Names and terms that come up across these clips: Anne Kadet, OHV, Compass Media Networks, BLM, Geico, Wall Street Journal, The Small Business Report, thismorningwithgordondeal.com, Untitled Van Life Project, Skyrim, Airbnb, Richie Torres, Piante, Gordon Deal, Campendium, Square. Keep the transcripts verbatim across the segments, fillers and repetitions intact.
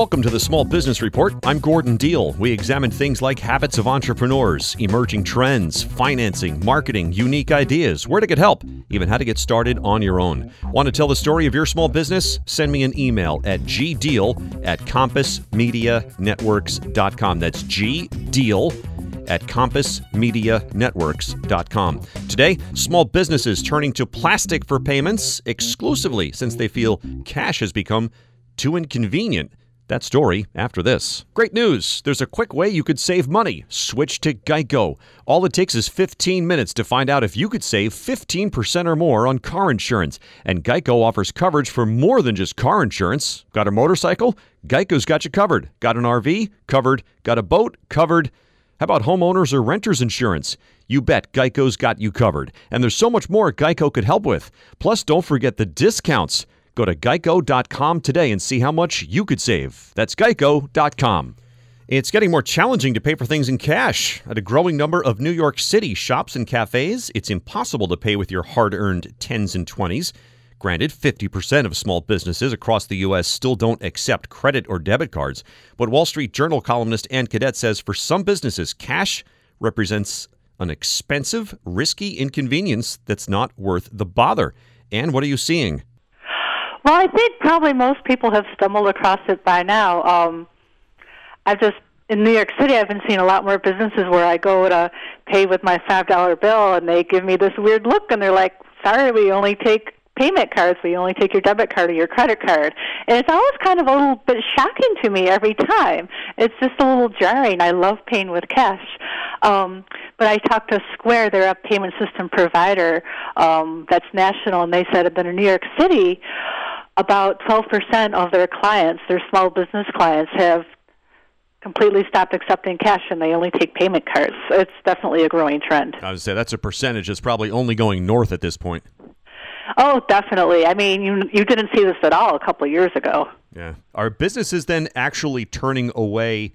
Welcome to the Small Business Report. I'm Gordon Deal. We examine things like habits of entrepreneurs, emerging trends, financing, marketing, unique ideas, where to get help, even how to get started on your own. Want to tell the story of your small business? Send me an email at g deal at compass media networks dot com. That's g deal at compass media networks dot com. Today, small businesses turning to plastic for payments exclusively since they feel cash has become too inconvenient. That story after this. Great news! There's a quick way you could save money. Switch to Geico. All it takes is fifteen minutes to find out if you could save fifteen percent or more on car insurance. And Geico offers coverage for more than just car insurance. Got a motorcycle? Geico's got you covered. Got an R V? Covered. Got a boat? Covered. How about homeowners or renters insurance? You bet Geico's got you covered. And there's so much more Geico could help with. Plus, don't forget the discounts. Go to geico dot com today and see how much you could save. That's geico dot com. It's getting more challenging to pay for things in cash. At a growing number of New York City shops and cafes, it's impossible to pay with your hard-earned tens and twenties. Granted, fifty percent of small businesses across the U S still don't accept credit or debit cards. But Wall Street Journal columnist Anne Kadet says for some businesses, cash represents an expensive, risky inconvenience that's not worth the bother. Anne, what are you seeing? Well, I think probably most people have stumbled across it by now. Um, I've just, in New York City, I've been seeing a lot more businesses where I go to pay with my five dollar bill and they give me this weird look and they're like, sorry, we only take payment cards. We only take your debit card or your credit card. And it's always kind of a little bit shocking to me every time. It's just a little jarring. I love paying with cash. Um, but I talked to Square, they're a payment system provider um, that's national, and they said that in New York City, about twelve percent of their clients, their small business clients, have completely stopped accepting cash and they only take payment cards. It's definitely a growing trend. I would say that's a percentage that's probably only going north at this point. Oh, definitely. I mean, you you didn't see this at all a couple of years ago. Yeah. Are businesses then actually turning away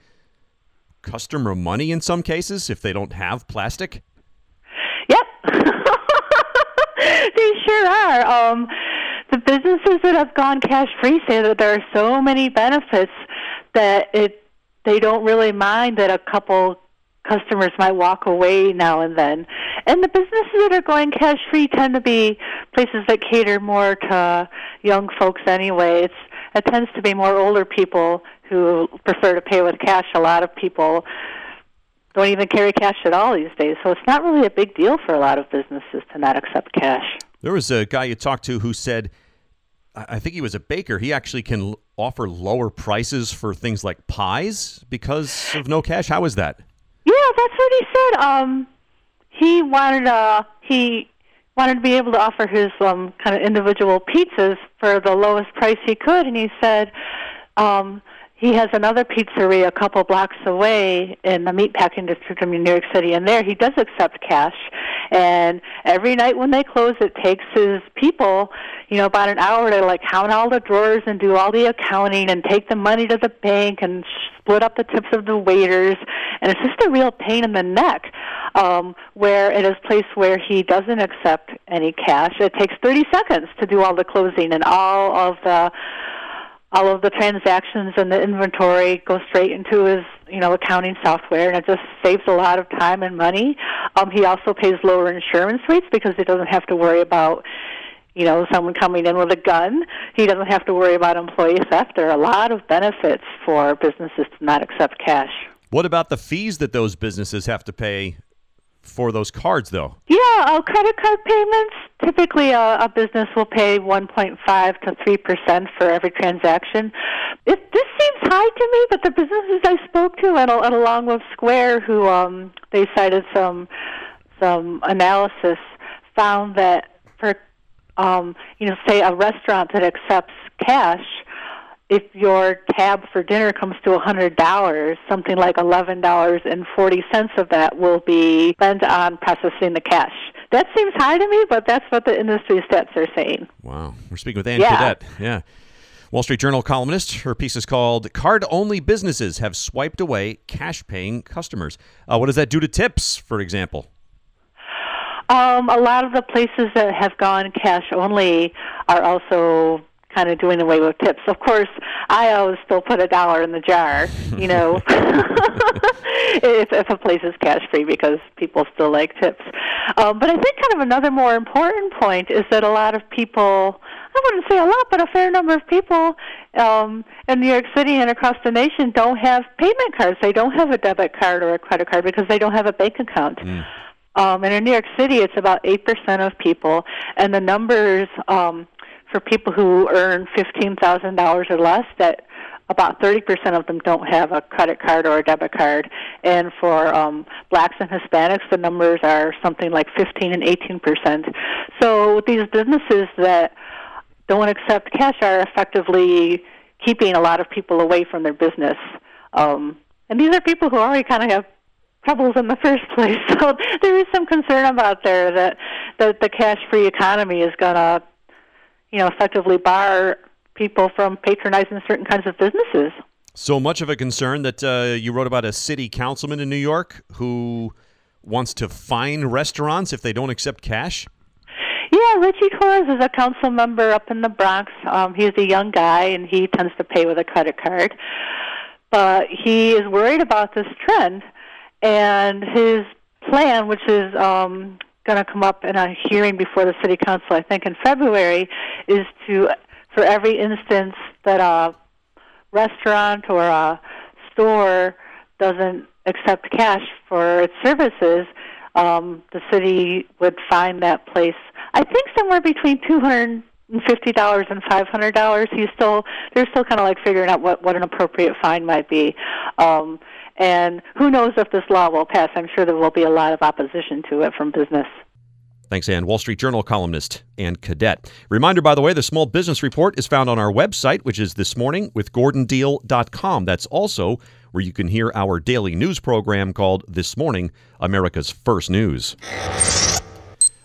customer money in some cases if they don't have plastic? Yep. They sure are. Um, the businesses that have gone cash-free say that there are so many benefits that it they don't really mind that a couple customers might walk away now and then. And the businesses that are going cash-free tend to be places that cater more to young folks anyway. It's, it tends to be more older people who prefer to pay with cash. A lot of people don't even carry cash at all these days. So it's not really a big deal for a lot of businesses to not accept cash. There was a guy you talked to who said, I think he was a baker, he actually can offer lower prices for things like pies because of no cash. How is that? Yeah, that's what he said. Um, he wanted uh, he wanted to be able to offer his um, kind of individual pizzas for the lowest price he could, and he said um, he has another pizzeria a couple blocks away in the meatpacking district of New York City, and there he does accept cash. And every night when they close, it takes his people, you know, about an hour to, like, count all the drawers and do all the accounting and take the money to the bank and split up the tips of the waiters. And it's just a real pain in the neck um, where it is a place where he doesn't accept any cash. It takes thirty seconds to do all the closing and all of the all of the transactions and the inventory go straight into his, you know, accounting software, and it just saves a lot of time and money. Um, he also pays lower insurance rates because he doesn't have to worry about, you know, someone coming in with a gun. He doesn't have to worry about employee theft. There are a lot of benefits for businesses to not accept cash. What about the fees that those businesses have to pay for those cards, though? Yeah, uh, credit card payments, typically a, a business will pay one point five to three percent for every transaction. It, this seems high to me, but the businesses I spoke to, and, and along with Square, who um, they cited some some analysis, found that for, um, you know, say a restaurant that accepts cash, if your tab for dinner comes to one hundred dollars, something like eleven dollars and forty cents of that will be spent on processing the cash. That seems high to me, but that's what the industry stats are saying. Wow. We're speaking with Anne Cadet. Yeah. yeah. Wall Street Journal columnist. Her piece is called Card-Only Businesses Have Swiped Away Cash-Paying Customers. Uh, what does that do to tips, for example? Um, a lot of the places that have gone cash-only are also kind of doing away with tips. Of course, I always still put a dollar in the jar, you know, if, if a place is cash-free, because people still like tips. Uh, but I think kind of another more important point is that a lot of people, I wouldn't say a lot, but a fair number of people um, in New York City and across the nation don't have payment cards. They don't have a debit card or a credit card because they don't have a bank account. Mm. Um, and in New York City, it's about eight percent of people, and the numbers um, for people who earn fifteen thousand dollars or less, that about thirty percent of them don't have a credit card or a debit card. And for um, blacks and Hispanics, the numbers are something like fifteen and eighteen percent. So these businesses that don't accept cash are effectively keeping a lot of people away from their business. Um, and these are people who already kind of have troubles in the first place. So there is some concern about there that, that the cash-free economy is going to, you know, effectively bar people from patronizing certain kinds of businesses. So much of a concern that uh, you wrote about a city councilman in New York who wants to fine restaurants if they don't accept cash? Yeah, Richie Torres is a council member up in the Bronx. Um, he's a young guy, and he tends to pay with a credit card. But he is worried about this trend, and his plan, which is um, going to come up in a hearing before the city council, I think, in February, is to, for every instance that a restaurant or a store doesn't accept cash for its services, um, the city would fine that place, I think, somewhere between two hundred dollars and fifty dollars and five hundred dollars. He's still, they're still kind of like figuring out what, what an appropriate fine might be. Um, and who knows if this law will pass. I'm sure there will be a lot of opposition to it from business. Thanks, Anne. Wall Street Journal columnist Anne Kadet. Reminder, by the way, the Small Business Report is found on our website, which is this morning with gordon deal dot com. That's also where you can hear our daily news program called This Morning, America's First News.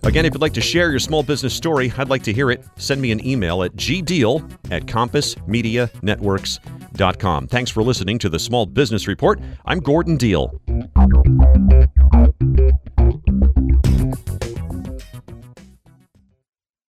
Again, if you'd like to share your small business story, I'd like to hear it. Send me an email at g deal at compass media networks dot com. Thanks for listening to the Small Business Report. I'm Gordon Deal.